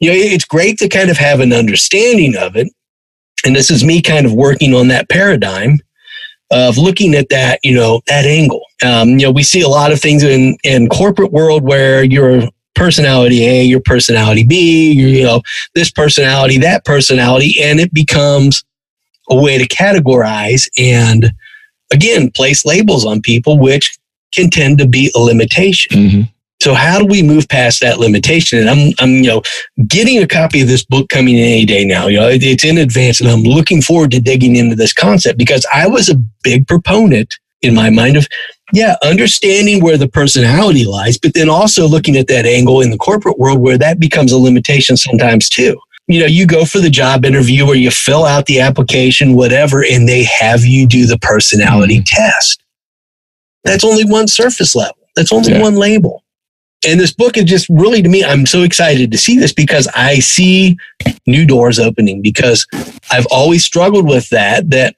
You know, it's great to kind of have an understanding of it. And this is me kind of working on that paradigm of looking at that, you know, that angle. Um, you know, we see a lot of things in, in corporate world where your personality A, your personality B, you know, this personality, that personality, and it becomes a way to categorize and, again, place labels on people, which can tend to be a limitation. Mm-hmm. So how do we move past that limitation? And I'm, I'm, you know, getting a copy of this book coming in any day now. You know, it, it's in advance, and I'm looking forward to digging into this concept, because I was a big proponent in my mind of Yeah, understanding where the personality lies, but then also looking at that angle in the corporate world where that becomes a limitation sometimes too. You know, you go for the job interview or you fill out the application, whatever, and they have you do the personality mm-hmm. test. That's only one surface level. That's only yeah. one label. And this book is just really, to me, I'm so excited to see this because I see new doors opening because I've always struggled with that, that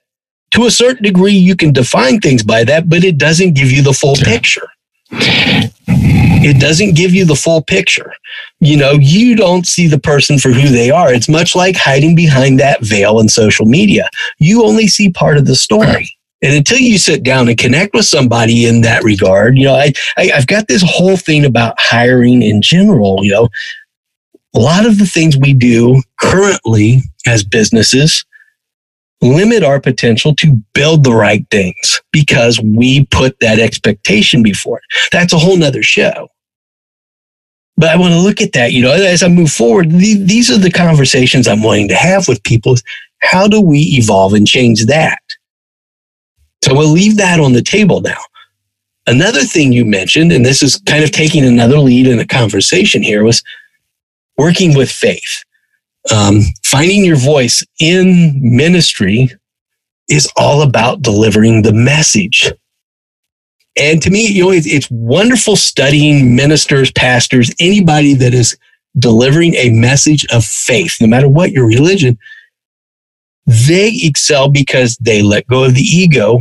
to a certain degree, you can define things by that, but it doesn't give you the full picture. It doesn't give you the full picture. You know, you don't see the person for who they are. It's much like hiding behind that veil in social media. You only see part of the story. And until you sit down and connect with somebody in that regard, you know, I, I, I've got this whole thing about hiring in general. You know, a lot of the things we do currently as businesses limit our potential to build the right things because we put that expectation before it. That's a whole nother show. But I want to look at that, you know, as I move forward, th- these are the conversations I'm wanting to have with people. How do we evolve and change that? So we'll leave that on the table now. Another thing you mentioned, and this is kind of taking another lead in the conversation here, was working with faith. Um, finding your voice in ministry is all about delivering the message. And to me, you know, it's, it's wonderful studying ministers, pastors, anybody that is delivering a message of faith, no matter what your religion. They excel because they let go of the ego.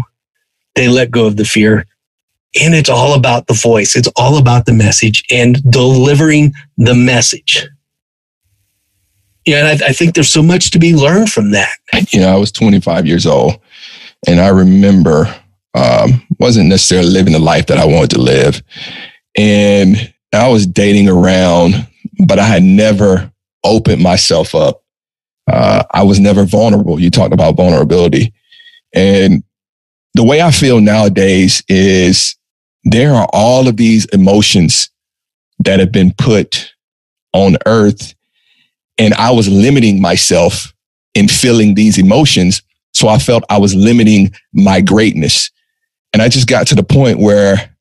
They let go of the fear. And it's all about the voice. It's all about the message and delivering the message. Yeah, and I, I think there's so much to be learned from that. You know, I was twenty-five years old, and I remember um, wasn't necessarily living the life that I wanted to live. And I was dating around, but I had never opened myself up. Uh, I was never vulnerable. You talked about vulnerability. And the way I feel nowadays is there are all of these emotions that have been put on earth. And I was limiting myself in feeling these emotions. So I felt I was limiting my greatness. And I just got to the point where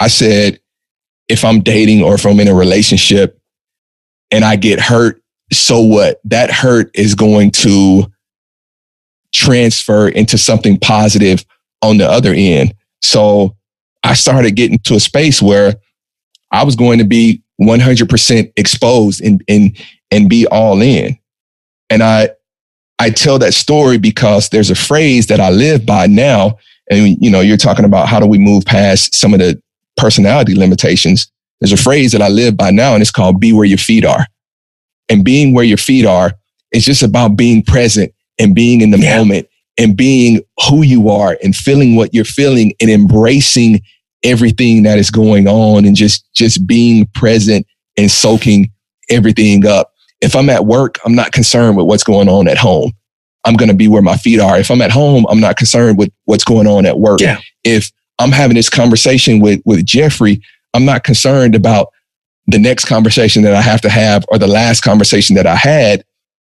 I said, if I'm dating or if I'm in a relationship and I get hurt, so what? That hurt is going to transfer into something positive on the other end. So I started getting to a space where I was going to be one hundred percent exposed and, and, and be all in. And I, I tell that story because there's a phrase that I live by now. And, you know, you're talking about how do we move past some of the personality limitations? There's a phrase that I live by now, and it's called be where your feet are. And being where your feet are, it's just about being present and being in the yeah. moment and being who you are and feeling what you're feeling and embracing everything that is going on and just, just being present and soaking everything up. If I'm at work, I'm not concerned with what's going on at home. I'm going to be where my feet are. If I'm at home, I'm not concerned with what's going on at work. Yeah. If I'm having this conversation with, with Jeffrey, I'm not concerned about the next conversation that I have to have or the last conversation that I had.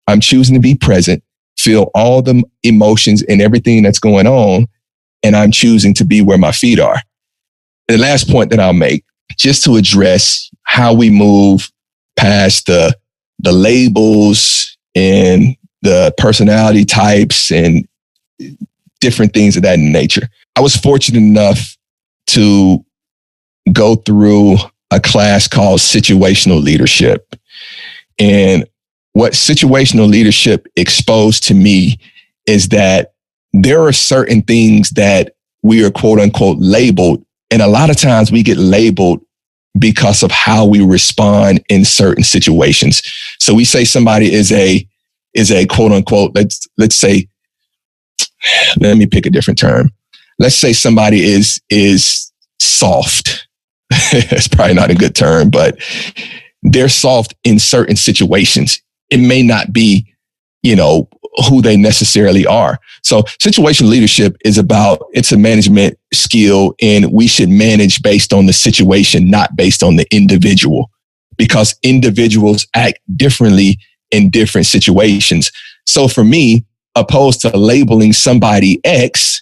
I'm choosing to be present, feel all the emotions and everything that's going on. And I'm choosing to be where my feet are. The last point that I'll make, just to address how we move past the, the labels and the personality types and different things of that nature. I was fortunate enough to go through a class called situational leadership. And what situational leadership exposed to me is that there are certain things that we are quote unquote labeled. And a lot of times we get labeled because of how we respond in certain situations. So we say somebody is a, is a quote unquote, let's, let's say, let me pick a different term. Let's say somebody is, is soft. That's probably not a good term, but they're soft in certain situations. It may not be, you know, who they necessarily are. So situational leadership is about, it's a management skill, and we should manage based on the situation, not based on the individual, because individuals act differently in different situations. So for me, opposed to labeling somebody X,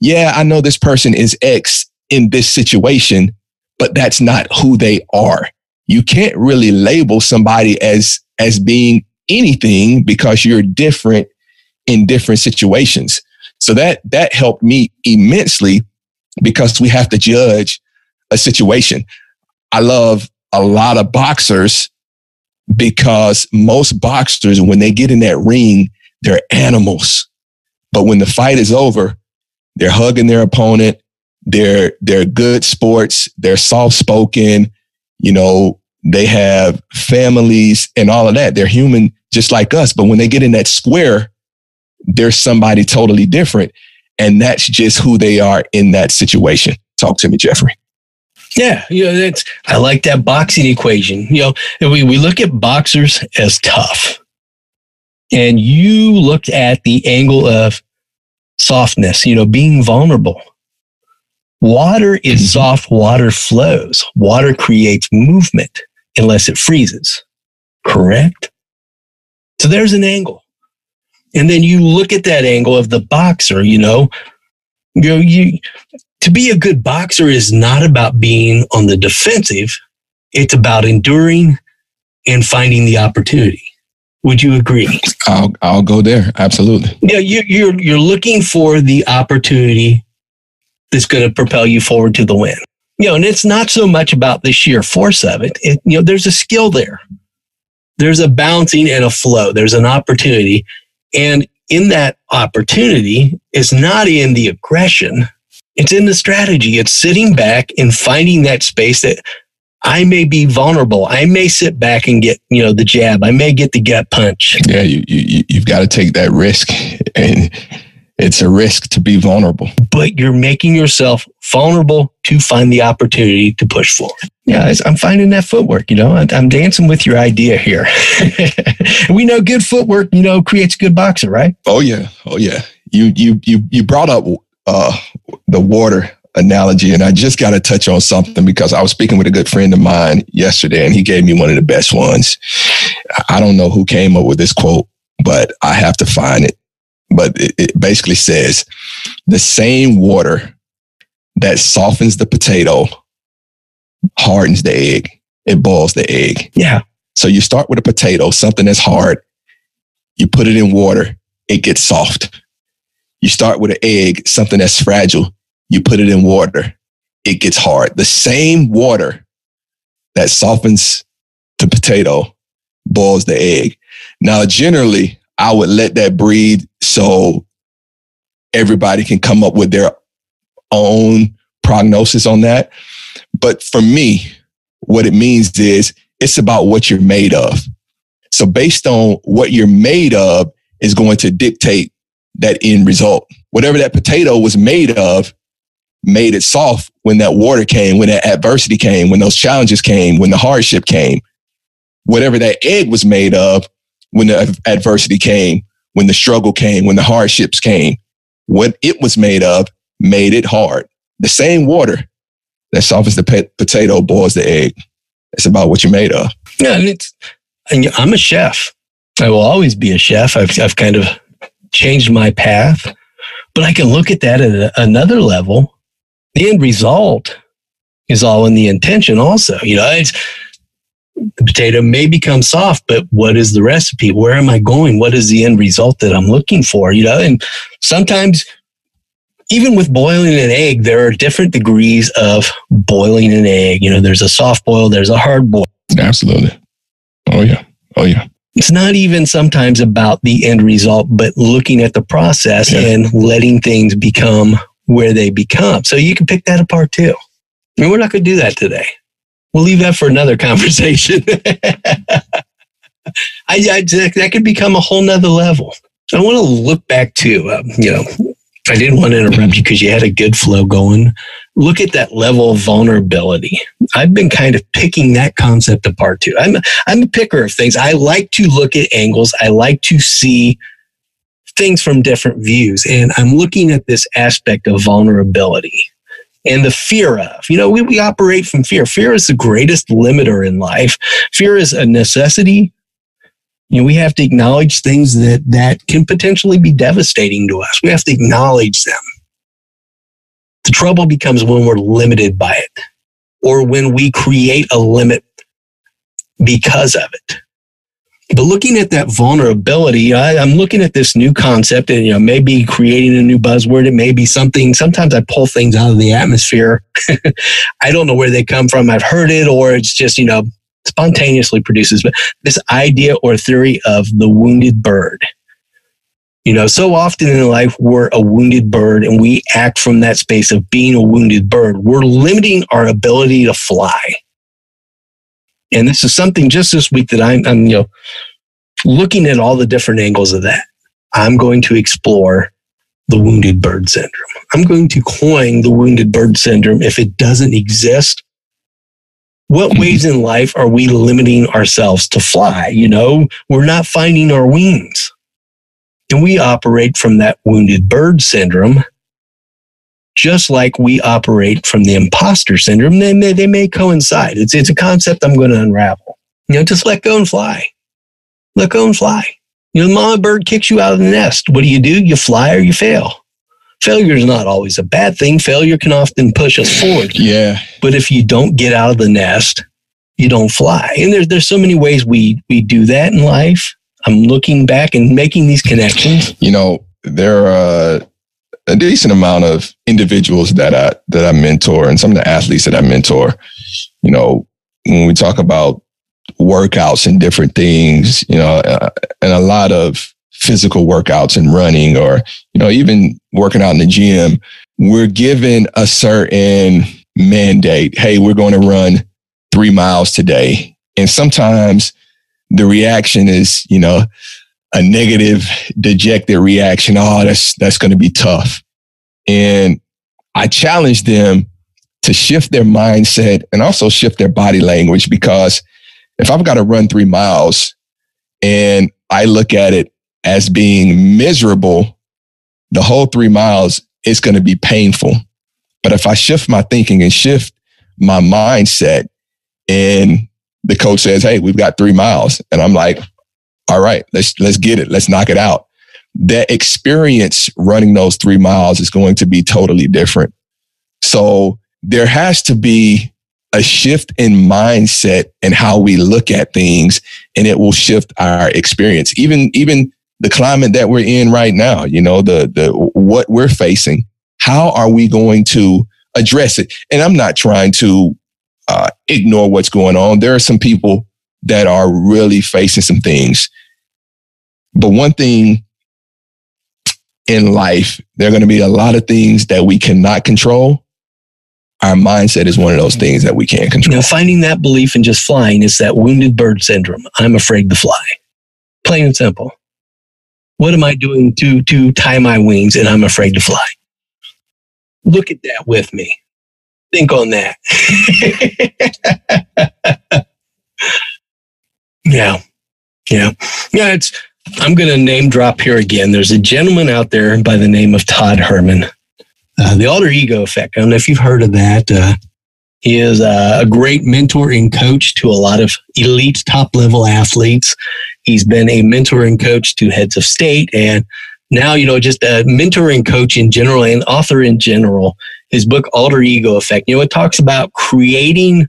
yeah, I know this person is X in this situation, but that's not who they are. You can't really label somebody as, as being anything because you're different in different situations. So that, that helped me immensely because we have to judge a situation. I love a lot of boxers because most boxers, when they get in that ring, they're animals. But when the fight is over, they're hugging their opponent. They're, they're good sports. They're soft spoken. You know, they have families and all of that. They're human just like us. But when they get in that square, they're somebody totally different. And that's just who they are in that situation. Talk to me, Jeffrey. Yeah, you know, that's, I like that boxing equation. You know, and we, we look at boxers as tough. And you looked at the angle of softness, you know, being vulnerable. Water is soft. Water flows. Water creates movement unless it freezes. Correct? So there's an angle. And then you look at that angle of the boxer, you know, you know, you, to be a good boxer is not about being on the defensive. It's about enduring and finding the opportunity. Would you agree? I'll, I'll go there. Absolutely. Yeah. You, you're, you're looking for the opportunity that's going to propel you forward to the win. You know, and it's not so much about the sheer force of it. It, you know, there's a skill there. There's a bouncing and a flow. There's an opportunity. And in that opportunity, it's not in the aggression. It's in the strategy. It's sitting back and finding that space that I may be vulnerable. I may sit back and get, you know, the jab. I may get the gut punch. Yeah, you, you, you've got to take that risk. And it's a risk to be vulnerable. But you're making yourself vulnerable to find the opportunity to push forward. Yeah, I'm finding that footwork, you know. I'm dancing with your idea here. We know good footwork, you know, creates a good boxer, right? Oh, yeah. Oh, yeah. You you you you brought up uh, the water analogy, and I just got to touch on something because I was speaking with a good friend of mine yesterday, and he gave me one of the best ones. I don't know who came up with this quote, but I have to find it. But it, it basically says, the same water that softens the potato hardens the egg. It boils the egg. Yeah. So you start with a potato, something that's hard. You put it in water, it gets soft. You start with an egg, something that's fragile. You put it in water, it gets hard. The same water that softens the potato boils the egg. Now, generally, I would let that breathe so everybody can come up with their own prognosis on that. But for me, what it means is it's about what you're made of. So based on what you're made of is going to dictate that end result. Whatever that potato was made of made it soft when that water came, when that adversity came, when those challenges came, when the hardship came. Whatever that egg was made of, when the adversity came, when the struggle came, when the hardships came, what it was made of made it hard. The same water that softens the potato boils the egg. It's about what you're made of. Yeah, and it's, and I'm a chef. I will always be a chef. I've, I've kind of changed my path, but I can look at that at a, another level. The end result is all in the intention also. You know, it's, the potato may become soft, but what is the recipe? Where am I going? What is the end result that I'm looking for? You know, and sometimes even with boiling an egg, there are different degrees of boiling an egg. You know, there's a soft boil, there's a hard boil. Absolutely. Oh, yeah. Oh, yeah. It's not even sometimes about the end result, but looking at the process yeah. and letting things become where they become. So you can pick that apart too. I mean, we're not going to do that today. We'll leave that for another conversation. I, I, that could become a whole nother level. I want to look back to, um, you know, I didn't want to interrupt you because you had a good flow going. Look at that level of vulnerability. I've been kind of picking that concept apart too. I'm, I'm a picker of things. I like to look at angles. I like to see things from different views. And I'm looking at this aspect of vulnerability. And the fear of, you know, we, we operate from fear. Fear is the greatest limiter in life. Fear is a necessity. You know, we have to acknowledge things that, that can potentially be devastating to us. We have to acknowledge them. The trouble becomes when we're limited by it, or when we create a limit because of it. But looking at that vulnerability, I, I'm looking at this new concept, and you know, maybe creating a new buzzword. It may be something. Sometimes I pull things out of the atmosphere. I don't know where they come from. I've heard it, or it's just you know spontaneously produces. But this idea or theory of the wounded bird. You know, so often in life we're a wounded bird, and we act from that space of being a wounded bird. We're limiting our ability to fly. And this is something just this week that I'm, I'm, you know, looking at all the different angles of that. I'm going to explore the wounded bird syndrome. I'm going to coin the wounded bird syndrome if it doesn't exist. What ways in life are we limiting ourselves to fly? You know, we're not finding our wings. And we operate from that wounded bird syndrome, just like we operate from the imposter syndrome. They may, they may coincide. It's, it's a concept I'm going to unravel. You know, just let go and fly. Let go and fly. You know, mama bird kicks you out of the nest. What do you do? You fly or you fail. Failure is not always a bad thing. Failure can often push us forward. Yeah. But if you don't get out of the nest, you don't fly. And there's, there's so many ways we, we do that in life. I'm looking back and making these connections. You know, there are... Uh... a decent amount of individuals that I, that I mentor, and some of the athletes that I mentor, you know, when we talk about workouts and different things, you know, uh, and a lot of physical workouts and running, or, you know, even working out in the gym, we're given a certain mandate. Hey, we're going to run three miles today. And sometimes the reaction is, you know, a negative, dejected reaction. Oh, that's, that's going to be tough. And I challenge them to shift their mindset and also shift their body language, because if I've got to run three miles and I look at it as being miserable, the whole three miles is going to be painful. But if I shift my thinking and shift my mindset, and the coach says, hey, we've got three miles. And I'm like, all right, let's, let's get it. Let's knock it out. That experience running those three miles is going to be totally different. So there has to be a shift in mindset and how we look at things, and it will shift our experience. Even, even the climate that we're in right now, you know, the, the, what we're facing, how are we going to address it? And I'm not trying to uh, ignore what's going on. There are some people that are really facing some things. But one thing in life, there are going to be a lot of things that we cannot control. Our mindset is one of those things that we can't control. Now, finding that belief in just flying is that wounded bird syndrome. I'm afraid to fly. Plain and simple. What am I doing to, to tie my wings, and I'm afraid to fly? Look at that with me. Think on that. Yeah. Yeah. Yeah. It's, I'm going to name drop here again. There's a gentleman out there by the name of Todd Herman, uh, the Alter Ego Effect. I don't know if you've heard of that. Uh, he is uh, a great mentor and coach to a lot of elite top level athletes. He's been a mentor and coach to heads of state. And now, you know, just a mentor and coach in general, and author in general. His book, Alter Ego Effect, you know, it talks about creating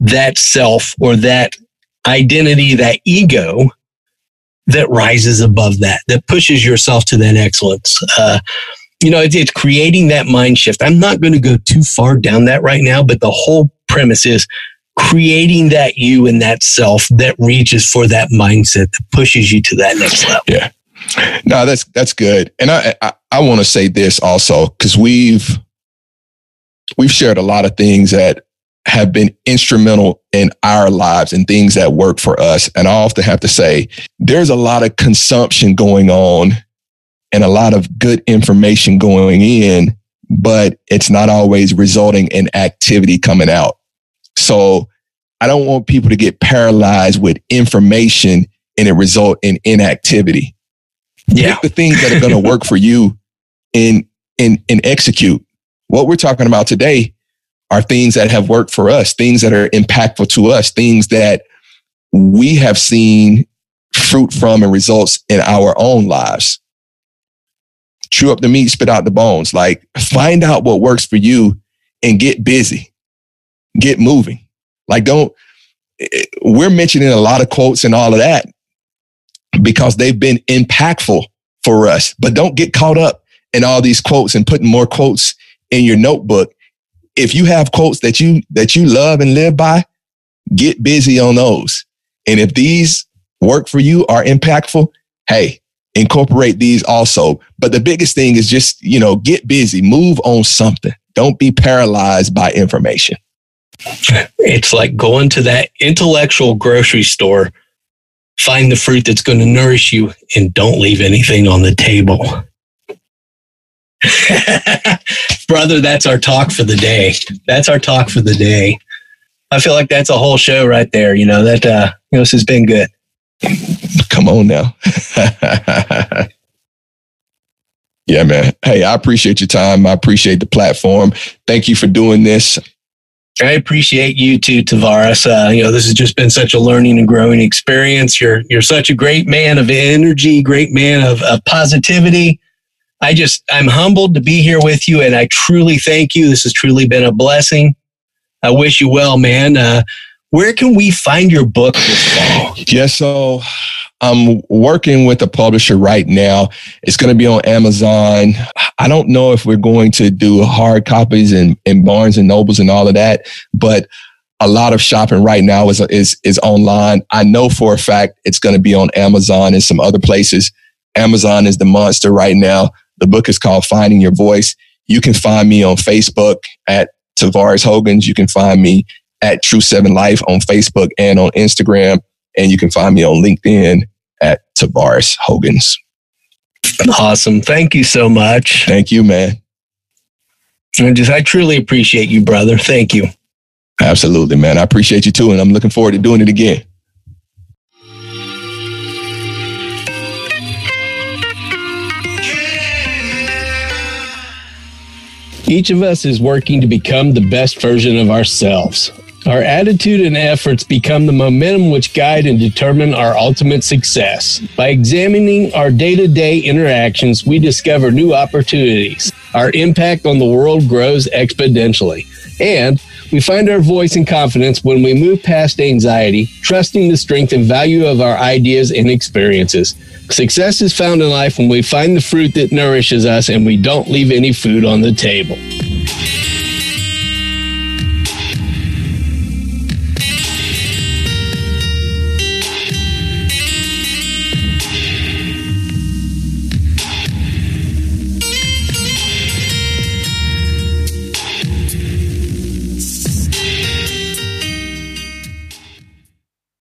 that self, or that identity, that ego that rises above that, that pushes yourself to that excellence. Uh, you know, it's, it's creating that mind shift. I'm not going to go too far down that right now, but the whole premise is creating that you and that self that reaches for that mindset that pushes you to that next level. Yeah. No, that's, that's good. And I, I, I want to say this also, because we've, we've shared a lot of things that have been instrumental in our lives and things that work for us. And I often have to say, there's a lot of consumption going on and a lot of good information going in, but it's not always resulting in activity coming out. So I don't want people to get paralyzed with information and it result in inactivity. Yeah. Pick the things that are going to work for you and, and, and execute. What we're talking about today are things that have worked for us, things that are impactful to us, things that we have seen fruit from and results in our own lives. chew up the meat, spit out the bones. Like, find out what works for you and get busy, get moving. Like, don't, we're mentioning a lot of quotes and all of that because they've been impactful for us, but don't get caught up in all these quotes and putting more quotes in your notebook. If you have quotes that you, that you love and live by, get busy on those. And if these work for you, are impactful, hey, incorporate these also. But the biggest thing is just, you know, get busy, move on something. Don't be paralyzed by information. It's like going to that intellectual grocery store, find the fruit that's going to nourish you, and don't leave anything on the table. Brother, that's our talk for the day. That's our talk for the day. I feel like that's a whole show right there. You know, that, uh, you know, this has been good. Come on now. Yeah, man. Hey, I appreciate your time. I appreciate the platform. Thank you for doing this. I appreciate you too, Tavarus. Uh, you know, this has just been such a learning and growing experience. You're, you're such a great man of energy, great man of, of positivity. I just, I'm humbled to be here with you, and I truly thank you. This has truly been a blessing. I wish you well, man. Uh, where can we find your book this fall? Yeah, so I'm working with a publisher right now. It's going to be on Amazon. I don't know if we're going to do hard copies in, in Barnes and Nobles and all of that, but a lot of shopping right now is, is, is online. I know for a fact it's going to be on Amazon and some other places. Amazon is the monster right now. The book is called Finding Your Voice. You can find me on Facebook at Tavarus Hogans. You can find me at True Seven Life on Facebook and on Instagram. And you can find me on LinkedIn at Tavarus Hogans. Awesome. Thank you so much. Thank you, man. I just, I truly appreciate you, brother. Thank you. Absolutely, man. I appreciate you too. And I'm looking forward to doing it again. Each of us is working to become the best version of ourselves. Our attitude and efforts become the momentum which guide and determine our ultimate success. By examining our day-to-day interactions, we discover new opportunities. Our impact on the world grows exponentially. And we find our voice and confidence when we move past anxiety, trusting the strength and value of our ideas and experiences. Success is found in life when we find the fruit that nourishes us and we don't leave any food on the table.